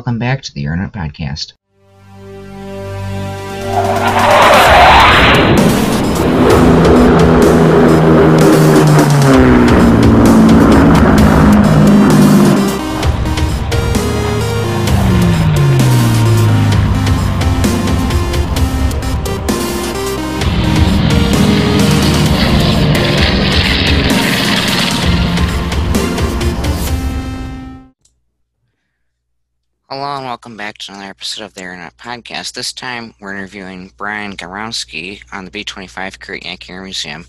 welcome back to the Aeronut Podcast. Hello and welcome back to another episode of the Aeronut Podcast. This time we're interviewing Brian Gawronski on the B-25 Crew Yankee Air Museum.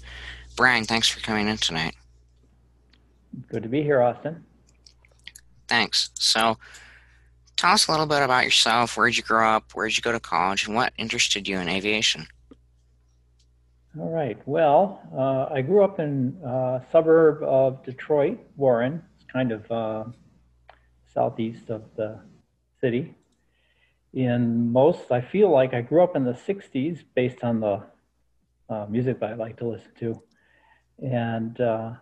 Brian, thanks for coming in tonight. Good to be here, Austin. Thanks. So, tell us a little bit about yourself. Where did you grow up? Where did you go to college? And what interested you in aviation? All right. Well, I grew up in a suburb of Detroit, Warren. It's kind of southeast of the city. I feel like I grew up in the 60s based on the music that I like to listen to. And I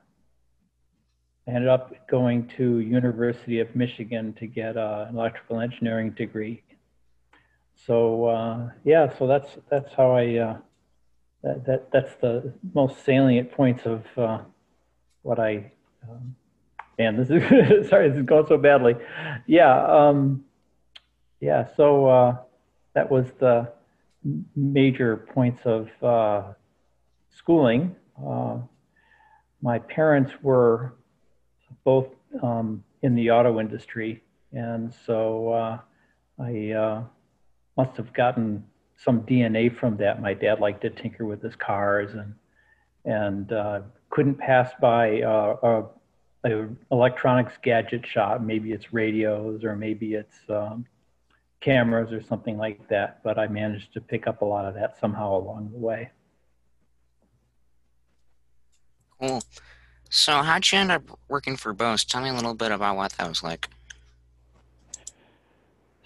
ended up going to University of Michigan to get an electrical engineering degree. So so that's how I, that's the most salient points of what I, man, this is, sorry, this is going so badly. Yeah. So that was the major points of schooling. My parents were both in the auto industry, and so I must have gotten some DNA from that. My dad liked to tinker with his cars, and couldn't pass by an electronics gadget shop. Maybe it's radios, or maybe it's cameras or something like that, but I managed to pick up a lot of that somehow along the way. Cool. So how'd you end up working for Bose? Tell me a little bit about what that was like.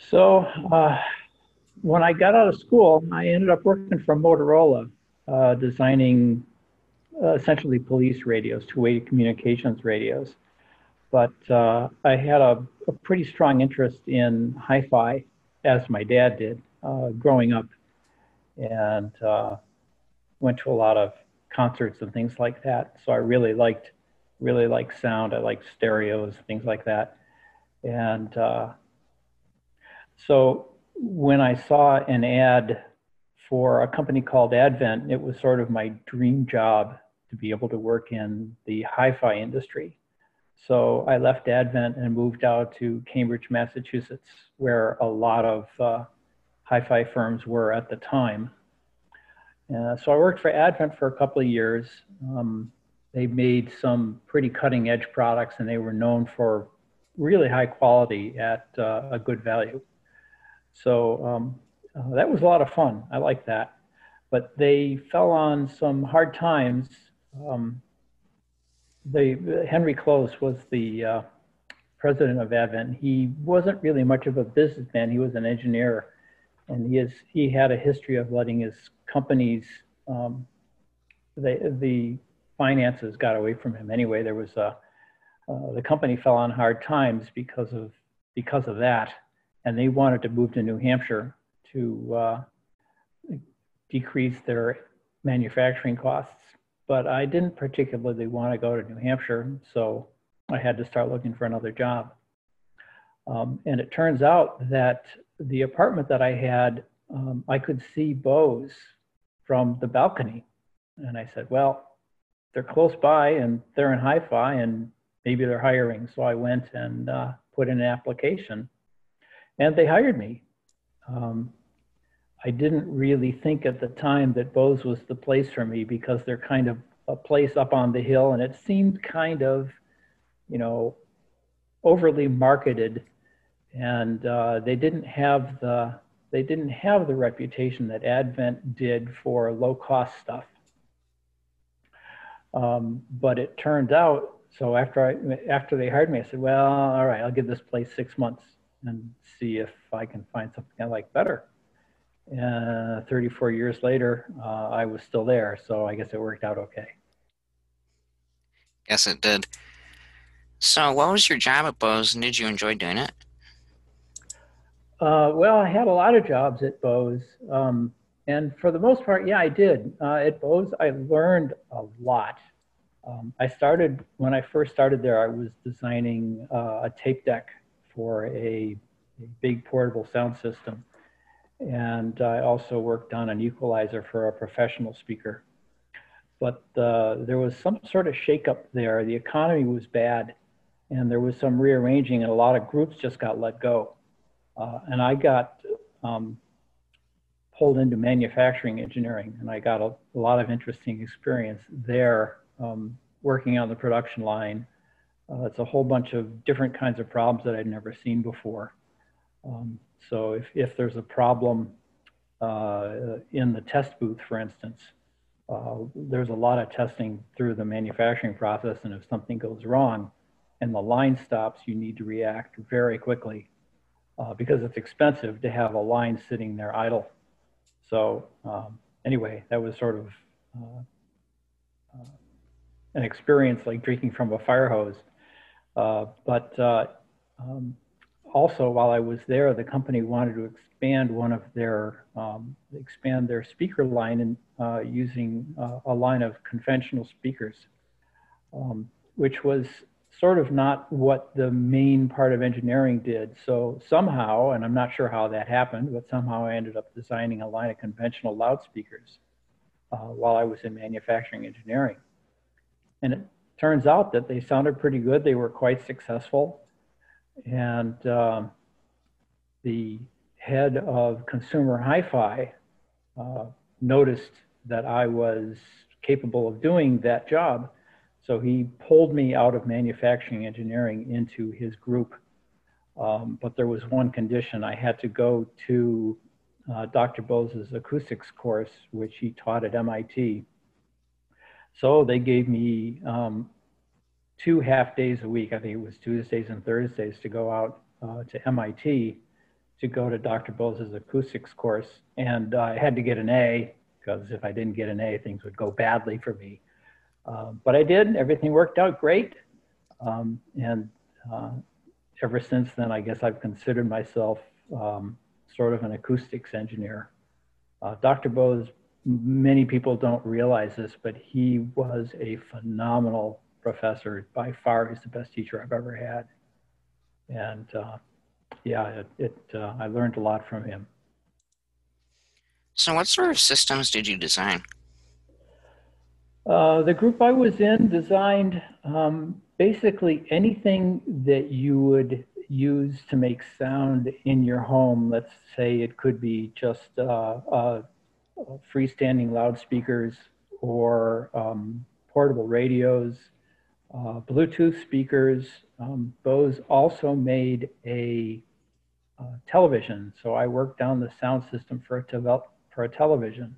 So when I got out of school, I ended up working for Motorola, designing essentially police radios, two-way communications radios. But I had a pretty strong interest in hi-fi, as my dad did growing up, and went to a lot of concerts and things like that. So I really liked sound. I liked stereos, things like that. And so when I saw an ad for a company called Advent, it was sort of my dream job to be able to work in the hi-fi industry. So I left Advent and moved out to Cambridge, Massachusetts, where a lot of hi-fi firms were at the time. So I worked for Advent for a couple of years. They made some pretty cutting edge products, and they were known for really high quality at a good value. So that was a lot of fun. I liked that. But they fell on some hard times. Henry Close was the president of Advent. He wasn't really much of a businessman. He was an engineer, and he had a history of letting his companies, the finances got away from him. Anyway, there was the company fell on hard times because of that, and they wanted to move to New Hampshire to decrease their manufacturing costs. But I didn't particularly want to go to New Hampshire, so I had to start looking for another job. And it turns out that the apartment that I had, I could see Bose from the balcony. And I said, well, they're close by and they're in hi-fi and maybe they're hiring. So I went and put in an application, and they hired me. I didn't really think at the time that Bose was the place for me, because they're kind of a place up on the hill, and it seemed kind of, overly marketed, and they didn't have the reputation that Advent did for low cost stuff. But it turned out, so after they hired me, I said, well, all right, I'll give this place 6 months and see if I can find something I like better. 34 years later, I was still there, so I guess it worked out okay. Yes, it did. So what was your job at Bose, and did you enjoy doing it? Well, I had a lot of jobs at Bose. And for the most part, yeah, I did. At Bose, I learned a lot. When I first started there, I was designing a tape deck for a big portable sound system. And I also worked on an equalizer for a professional speaker. But there was some sort of shakeup there. The economy was bad, and there was some rearranging, and a lot of groups just got let go. And I got pulled into manufacturing engineering, and I got a lot of interesting experience there, working on the production line. It's a whole bunch of different kinds of problems that I'd never seen before. So if there's a problem in the test booth, for instance, there's a lot of testing through the manufacturing process, and if something goes wrong and the line stops, you need to react very quickly because it's expensive to have a line sitting there idle. So anyway, that was sort of an experience like drinking from a fire hose. Also, while I was there, the company wanted to expand their speaker line and using a line of conventional speakers, which was sort of not what the main part of engineering did. So somehow, and I'm not sure how that happened, but somehow I ended up designing a line of conventional loudspeakers while I was in manufacturing engineering. And it turns out that they sounded pretty good. They were quite successful. And the head of consumer hi-fi noticed that I was capable of doing that job. So he pulled me out of manufacturing engineering into his group. But there was one condition. I had to go to Dr. Bose's acoustics course, which he taught at MIT. So they gave me 2 half days a week, I think it was Tuesdays and Thursdays, to go out to MIT to go to Dr. Bose's acoustics course. And I had to get an A, because if I didn't get an A, things would go badly for me. But I did, everything worked out great. And ever since then, I guess I've considered myself sort of an acoustics engineer. Dr. Bose, many people don't realize this, but he was a phenomenal professor. By far, he's the best teacher I've ever had. And I learned a lot from him. So what sort of systems did you design? The group I was in designed basically anything that you would use to make sound in your home. Let's say it could be just freestanding loudspeakers or portable radios, Bluetooth speakers. Bose also made a television. So I worked down the sound system for a television.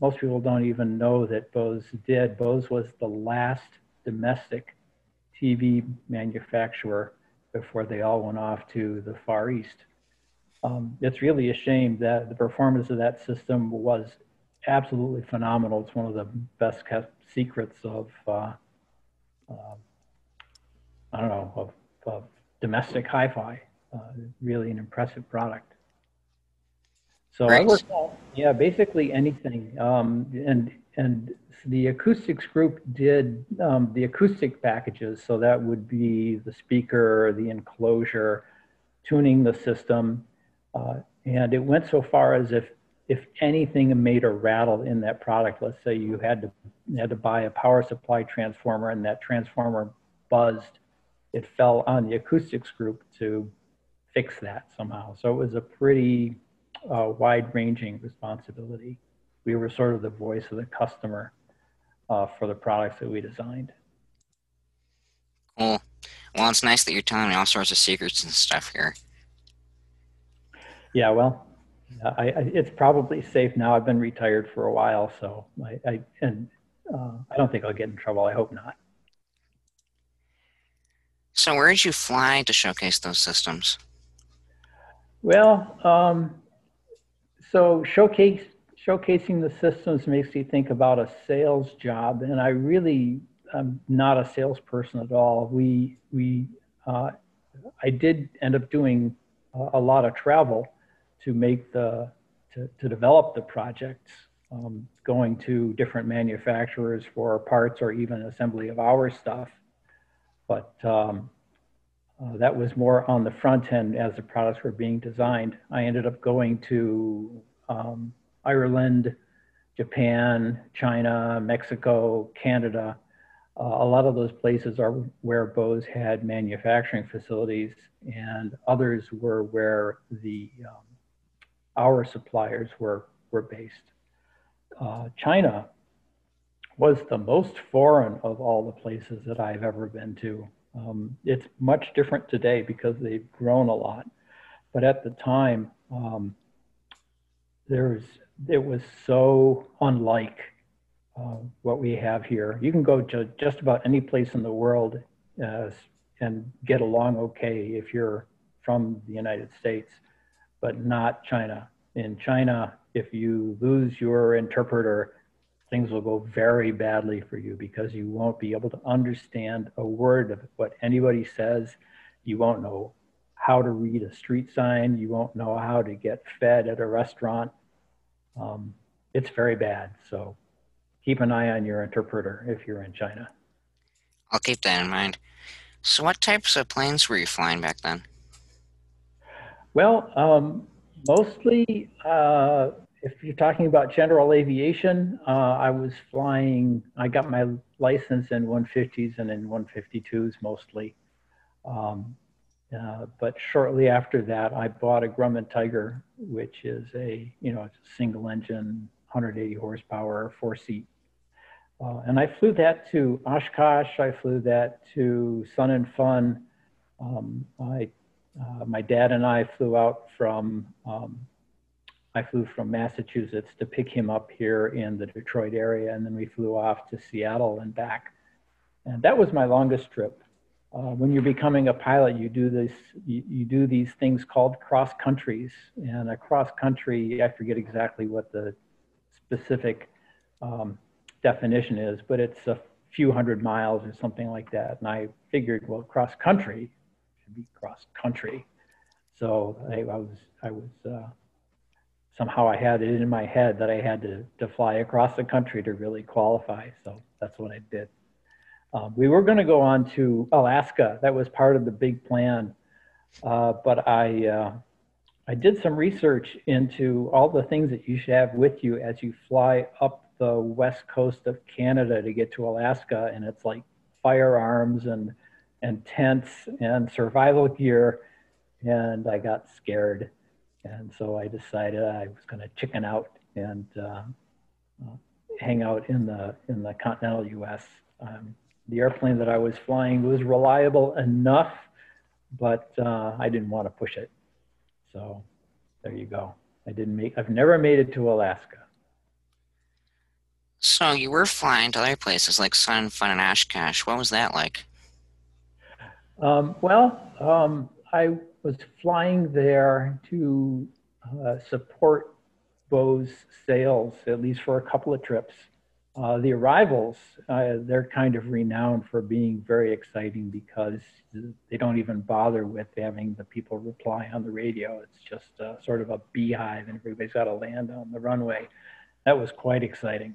Most people don't even know that Bose did. Bose was the last domestic TV manufacturer before they all went off to the Far East. It's really a shame that the performance of that system was absolutely phenomenal. It's one of the best kept secrets of, of domestic hi-fi. Really an impressive product. So I worked on, basically anything. And the acoustics group did the acoustic packages. So that would be the speaker, the enclosure, tuning the system. And it went so far as if anything made a rattle in that product, let's say you had to buy a power supply transformer and that transformer buzzed, it fell on the acoustics group to fix that somehow. So it was a pretty wide-ranging responsibility. We were sort of the voice of the customer for the products that we designed. Cool. Well, it's nice that you're telling me all sorts of secrets and stuff here. Yeah, well, it's probably safe now. I've been retired for a while, so I don't think I'll get in trouble. I hope not. So where did you fly to showcase those systems? Well, so showcasing the systems makes you think about a sales job, and I really am not a salesperson at all. I did end up doing a lot of travel to make to develop the projects, going to different manufacturers for parts or even assembly of our stuff. But that was more on the front end as the products were being designed. I ended up going to Ireland, Japan, China, Mexico, Canada. A lot of those places are where Bose had manufacturing facilities, and others were where the our suppliers were based. China was the most foreign of all the places that I've ever been to. It's much different today because they've grown a lot, but at the time, it was so unlike what we have here. You can go to just about any place in the world and get along okay if you're from the United States, but not China. In China, if you lose your interpreter, things will go very badly for you because you won't be able to understand a word of what anybody says. You won't know how to read a street sign. You won't know how to get fed at a restaurant. It's very bad. So keep an eye on your interpreter if you're in China. I'll keep that in mind. So what types of planes were you flying back then? Well, mostly, if you're talking about general aviation, I got my license in 150s and in 152s mostly. But shortly after that, I bought a Grumman Tiger, which is it's a single engine, 180 horsepower, 4-seat. And I flew that to Oshkosh. I flew that to Sun and Fun. My dad and I flew out from Massachusetts to pick him up here in the Detroit area. And then we flew off to Seattle and back. And that was my longest trip. When you're becoming a pilot, you do these things called cross countries. And a cross country, I forget exactly what the specific definition is, but it's a few hundred miles or something like that. And I figured, well, cross country should be cross country. So I was somehow I had it in my head that I had to fly across the country to really qualify. So that's what I did. We were going to go on to Alaska. That was part of the big plan. But I did some research into all the things that you should have with you as you fly up the west coast of Canada to get to Alaska. And it's like firearms and tents and survival gear. And I got scared. And so I decided I was going to chicken out and hang out in the continental U.S. The airplane that I was flying was reliable enough, but I didn't want to push it. So there you go. I've never made it to Alaska. So you were flying to other places like Sun and Fun and Oshkosh. What was that like? I was flying there to support Bose sales, at least for a couple of trips. The arrivals, they're kind of renowned for being very exciting because they don't even bother with having the people reply on the radio. It's just sort of a beehive and everybody's got to land on the runway. That was quite exciting.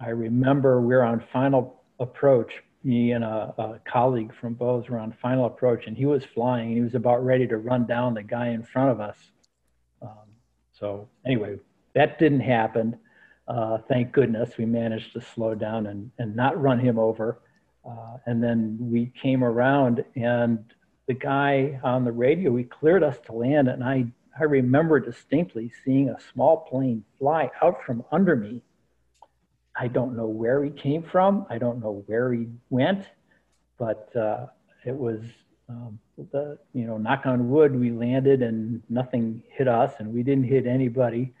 I remember we're on final approach. Me and a colleague from Bose were on final approach, and he was flying, and he was about ready to run down the guy in front of us. So anyway, that didn't happen. Thank goodness we managed to slow down and not run him over. And then we came around, and the guy on the radio, he cleared us to land, and I remember distinctly seeing a small plane fly out from under me. I don't know where he came from. I don't know where he went, but it was, knock on wood, we landed and nothing hit us and we didn't hit anybody,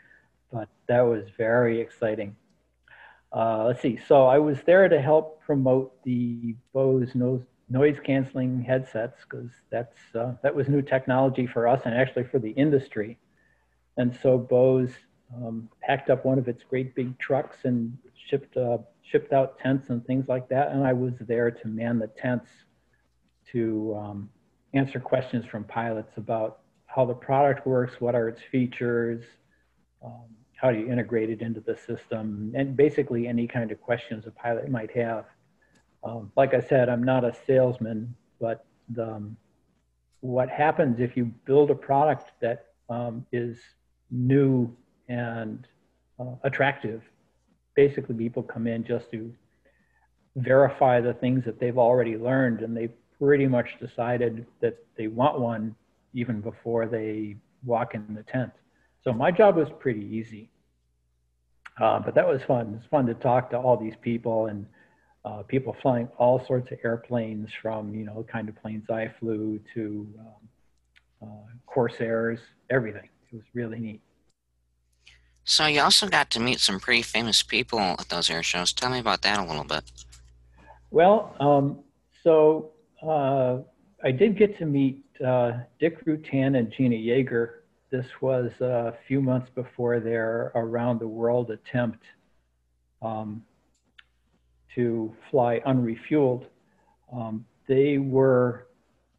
but that was very exciting. Let's see. So I was there to help promote the Bose noise canceling headsets because that was new technology for us and actually for the industry. And so Bose packed up one of its great big trucks and shipped out tents and things like that. And I was there to man the tents to answer questions from pilots about how the product works, what are its features, how do you integrate it into the system, and basically any kind of questions a pilot might have. Like I said, I'm not a salesman, but what happens if you build a product that is new and attractive? Basically, people come in just to verify the things that they've already learned, and they pretty much decided that they want one even before they walk in the tent. So my job was pretty easy, but that was fun. It's fun to talk to all these people, and people flying all sorts of airplanes, from, you know, the kind of planes I flew to Corsairs, everything. It was really neat. So you also got to meet some pretty famous people at those air shows. Tell me about that a little bit. Well, I did get to meet Dick Rutan and Gina Yeager. This was a few months before their around the world attempt to fly unrefueled. They were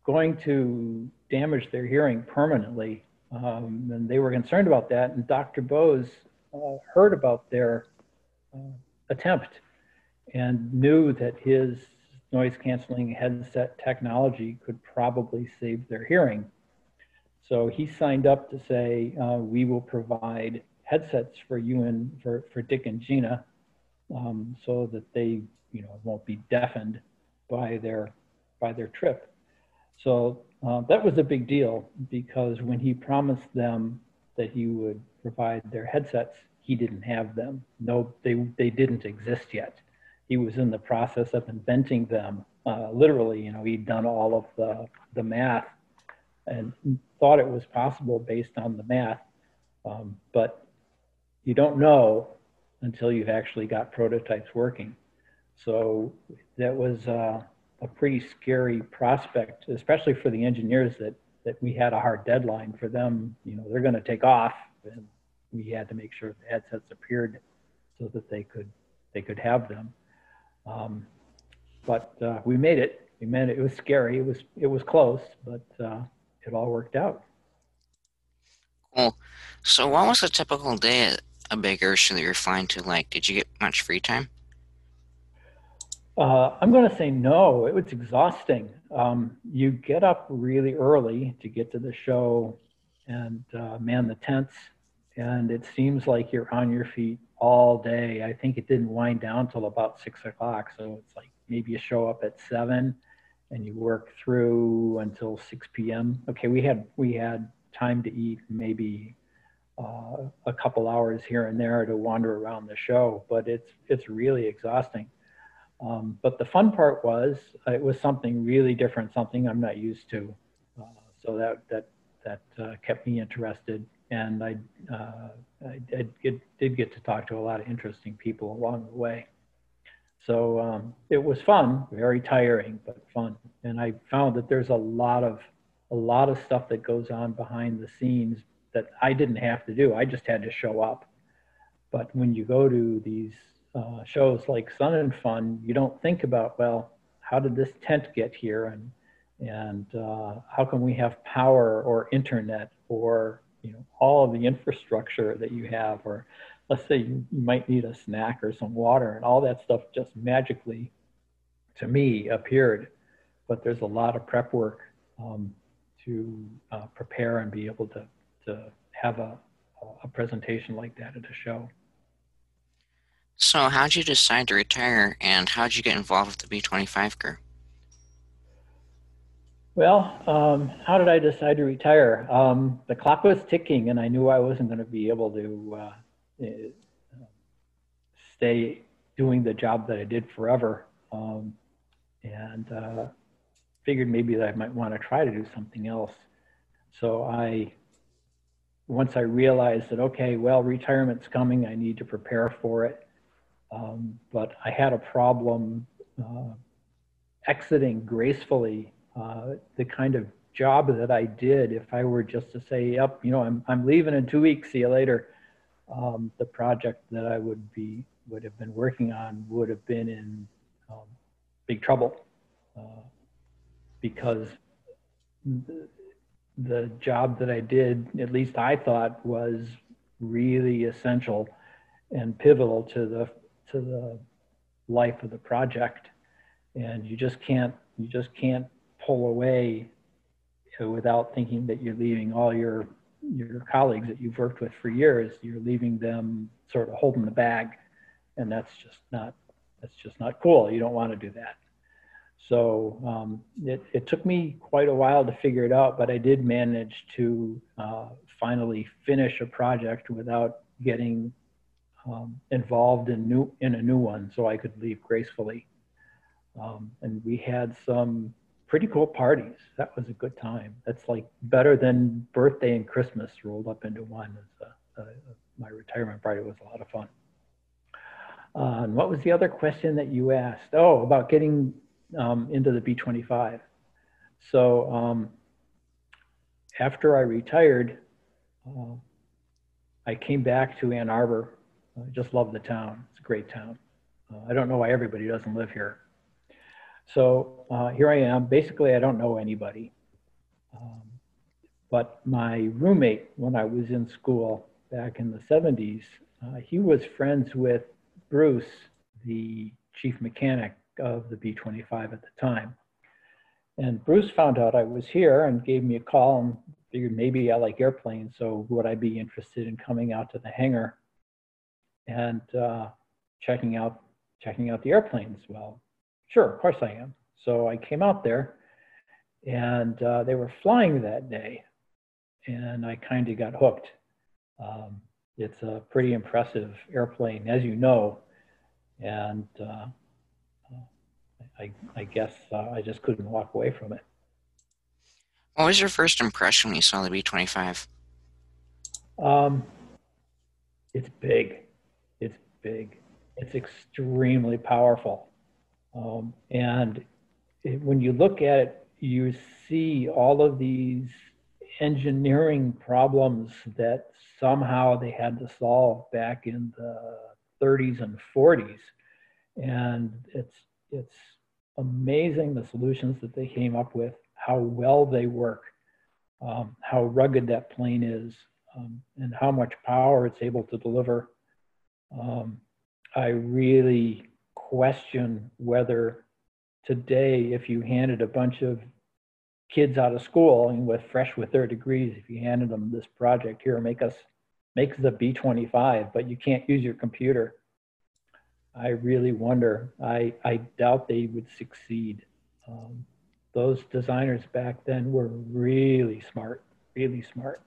going to damage their hearing permanently, and they were concerned about that. And Dr. Bose heard about their attempt and knew that his noise canceling headset technology could probably save their hearing. So he signed up to say, we will provide headsets for you and for Dick and Gina, so that they, you know, won't be deafened by their trip. So that was a big deal, because when he promised them that he would provide their headsets, he didn't have them. No, they didn't exist yet. He was in the process of inventing them. Literally, you know, he'd done all of the math and thought it was possible based on the math, but you don't know until you've actually got prototypes working. So that was a pretty scary prospect, especially for the engineers, that we had a hard deadline for them. You know, they're going to take off, and we had to make sure the headsets appeared so that they could have them. But we made it. We made it. It was scary. It was close, but it all worked out. Cool. So what was a typical day at a big air show that you're flying to? Like, did you get much free time? I'm going to say no. It was exhausting. You get up really early to get to the show and man the tents, and it seems like you're on your feet all day. I think it didn't wind down till about 6 o'clock. So it's like maybe you show up at 7 and you work through until 6 p.m. Okay, we had time to eat, maybe a couple hours here and there to wander around the show, but it's really exhausting. But the fun part was, it was something really different, something I'm not used to. So that kept me interested, and I did get to talk to a lot of interesting people along the way. So it was fun, very tiring, but fun. And I found that there's a lot of stuff that goes on behind the scenes that I didn't have to do. I just had to show up. But when you go to these shows like Sun and Fun, you don't think about, well, how did this tent get here, and how can we have power or internet, or, you know, all of the infrastructure that you have, or let's say you might need a snack or some water, and all that stuff just magically, to me, appeared. But there's a lot of prep work to prepare and be able to have a presentation like that at a show. So how'd you decide to retire, and how'd you get involved with the B-25 crew? Well, how did I decide to retire? The clock was ticking, and I knew I wasn't going to be able to stay doing the job that I did forever, and figured maybe that I might want to try to do something else. So once I realized that, okay, well, retirement's coming, I need to prepare for it. But I had a problem exiting gracefully the kind of job that I did. If I were just to say, yep, you know, I'm leaving in 2 weeks, see you later, the project that I would have been working on would have been in big trouble, because the job that I did, at least I thought, was really essential and pivotal to the life of the project. And you just can't pull away without thinking that you're leaving all your colleagues that you've worked with for years. You're leaving them sort of holding the bag, and that's just not cool. You don't want to do that. So it took me quite a while to figure it out, but I did manage to finally finish a project without getting involved in a new one, so I could leave gracefully. And we had some pretty cool parties. That was a good time. That's like better than birthday and Christmas rolled up into one. My retirement party was a lot of fun. And what was the other question that you asked? Oh, about getting into the B-25. So after I retired, I came back to Ann Arbor. I just love the town. It's a great town. I don't know why everybody doesn't live here. So here I am. Basically, I don't know anybody. But my roommate, when I was in school back in the 70s, he was friends with Bruce, the chief mechanic of the B-25 at the time. And Bruce found out I was here and gave me a call and figured maybe I like airplanes, so would I be interested in coming out to the hangar and checking out the airplanes? Well, sure, of course I am. So I came out there, and they were flying that day, and I kind of got hooked. It's a pretty impressive airplane, as you know, and I guess I just couldn't walk away from it. What was your first impression when you saw the B-25? It's big. It's big. It's extremely powerful. And when you look at it, you see all of these engineering problems that somehow they had to solve back in the 30s and 40s. And it's amazing the solutions that they came up with, how well they work, how rugged that plane is, and how much power it's able to deliver. I really question whether today, if you handed a bunch of kids out of school and fresh with their degrees, if you handed them this project, here, make the B-25, but you can't use your computer, I really wonder. I doubt they would succeed. Those designers back then were really smart, really smart.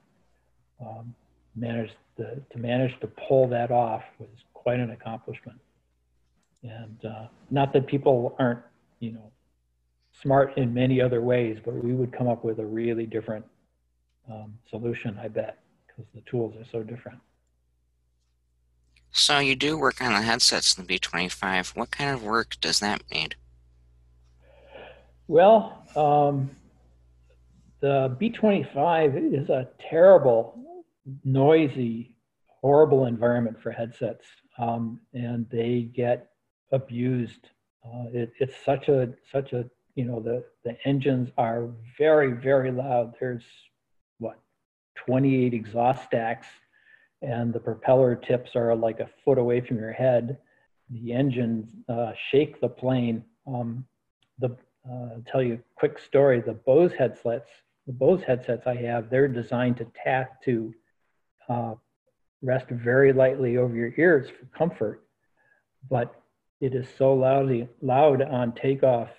Managed to pull that off was quite an accomplishment. And not that people aren't, smart in many other ways, but we would come up with a really different solution, I bet, because the tools are so different. So you do work on the headsets in the B-25. What kind of work does that need? Well, the B-25 is a terrible, noisy, horrible environment for headsets, and they get abused. It's such a the engines are very, very loud. There's 28 exhaust stacks, and the propeller tips are like a foot away from your head. The engines shake the plane. I'll tell you a quick story. The Bose headsets I have, they're designed to rest very lightly over your ears for comfort, but it is so loud on takeoff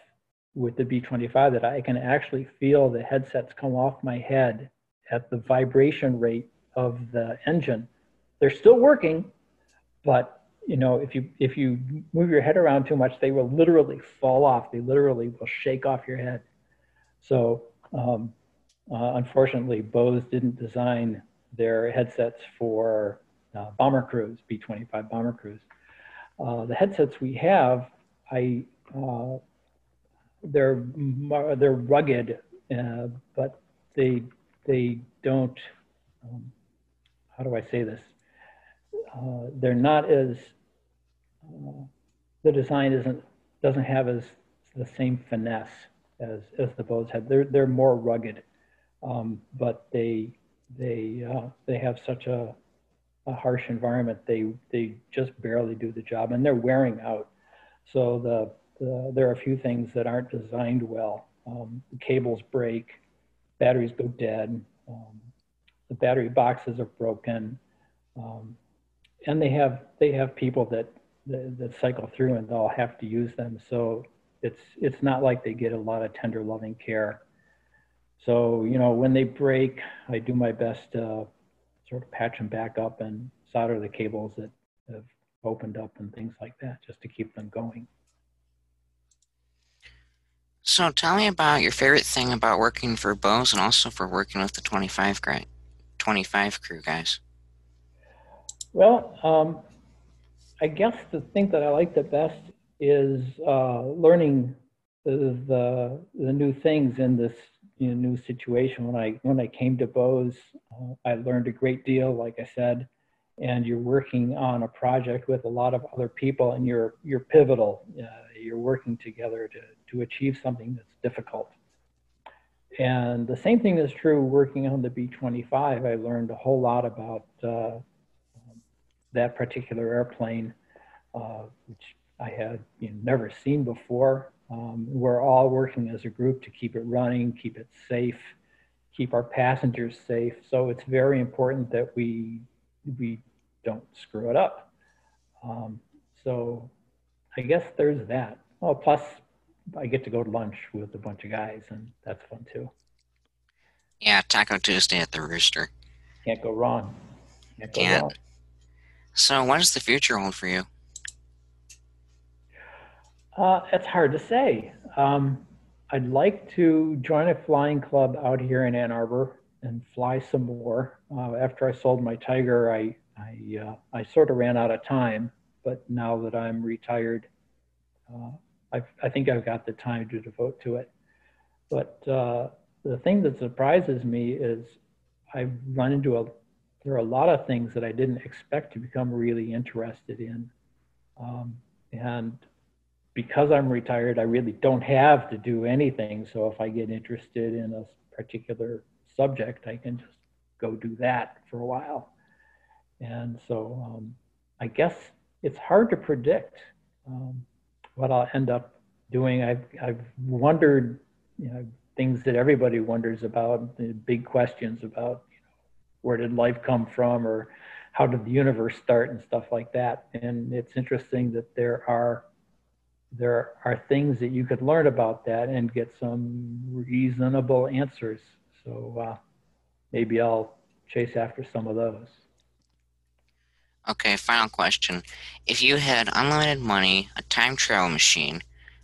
with the B-25 that I can actually feel the headsets come off my head at the vibration rate of the engine. They're still working, but if you move your head around too much, they will literally fall off. They literally will shake off your head. So unfortunately, Bose didn't design their headsets for bomber crews, B-25 bomber crews. The headsets we have, they're rugged, but they don't. How do I say this? They're not as the design doesn't have the same finesse as the Bose had. They're more rugged, but they have such a harsh environment. They just barely do the job, and they're wearing out. So there are a few things that aren't designed well. The cables break, batteries go dead, the battery boxes are broken, and they have people that cycle through and they'll have to use them. So it's not like they get a lot of tender, loving care. So, you know, when they break, I do my best to sort of patch them back up and solder the cables that have opened up and things like that, just to keep them going. So tell me about your favorite thing about working for Bose and also for working with the 25 crew guys. Well, I guess the thing that I like the best is learning the new things in this new situation. When I came to Bose, I learned a great deal, like I said, and you're working on a project with a lot of other people, and you're pivotal. You're working together to achieve something that's difficult. And the same thing is true working on the B-25. I learned a whole lot about that particular airplane, which I had never seen before. We're all working as a group to keep it running, keep it safe, keep our passengers safe. So it's very important that we don't screw it up. So I guess there's that. Oh, plus I get to go to lunch with a bunch of guys, and that's fun too. Yeah, Taco Tuesday at the Rooster. Can't go wrong. Can't go wrong. So what does the future hold for you? It's hard to say. I'd like to join a flying club out here in Ann Arbor and fly some more. After I sold my Tiger, I sort of ran out of time, but now that I'm retired, I think I've got the time to devote to it. But the thing that surprises me is I've run into there are a lot of things that I didn't expect to become really interested in. And because I'm retired, I really don't have to do anything. So if I get interested in a particular subject, I can just go do that for a while. And so I guess it's hard to predict what I'll end up doing. I've wondered, things that everybody wonders about, the big questions about, where did life come from, or how did the universe start, and stuff like that. And it's interesting that there are things that you could learn about that and get some reasonable answers. So maybe I'll chase after some of those. Okay, final question. If you had unlimited money, a time travel machine,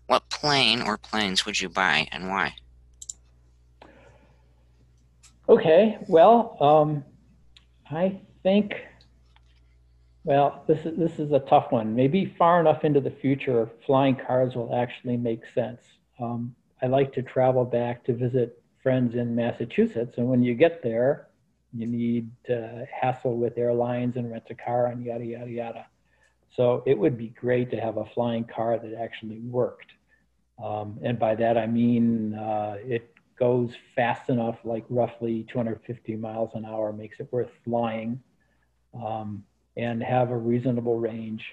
what plane or planes would you buy and why? Okay, well, I think, well, this is a tough one. Maybe far enough into the future, flying cars will actually make sense. I like to travel back to visit friends in Massachusetts, and when you get there, you need to hassle with airlines and rent a car and yada, yada, yada. So it would be great to have a flying car that actually worked. And by that, I mean it goes fast enough, like roughly 250 miles an hour, makes it worth flying, and have a reasonable range.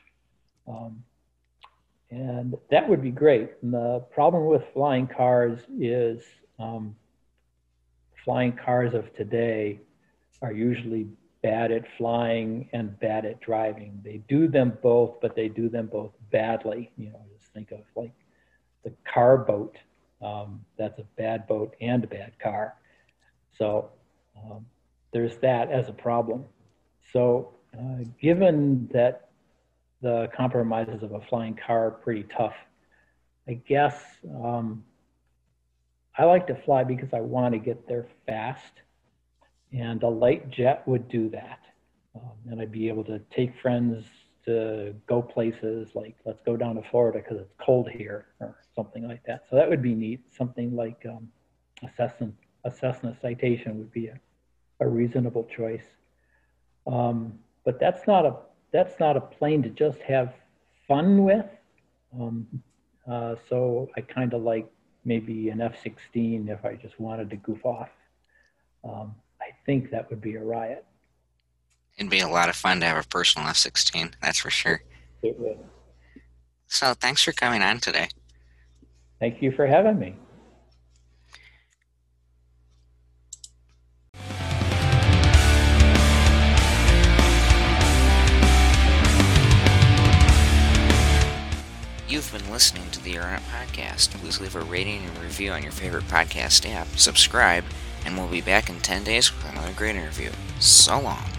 And that would be great. And the problem with flying cars is flying cars of today are usually bad at flying and bad at driving. They do them both, but they do them both badly. Just think of like the car boat. That's a bad boat and a bad car. So there's that as a problem. So given that the compromises of a flying car are pretty tough, I guess I like to fly because I want to get there fast, and a light jet would do that. And I'd be able to take friends to go places like, let's go down to Florida because it's cold here, or something like that. So that would be neat. Something like a Cessna Citation would be a reasonable choice. But that's not a plane to just have fun with. So I kind of like maybe an F-16 if I just wanted to goof off. I think that would be a riot. It'd be a lot of fun to have a personal F-16, that's for sure. It would. So thanks for coming on today. Thank you for having me. You've been listening to The Aeronut Podcast. Please leave a rating and review on your favorite podcast app, subscribe, and we'll be back in 10 days with another great interview. So long.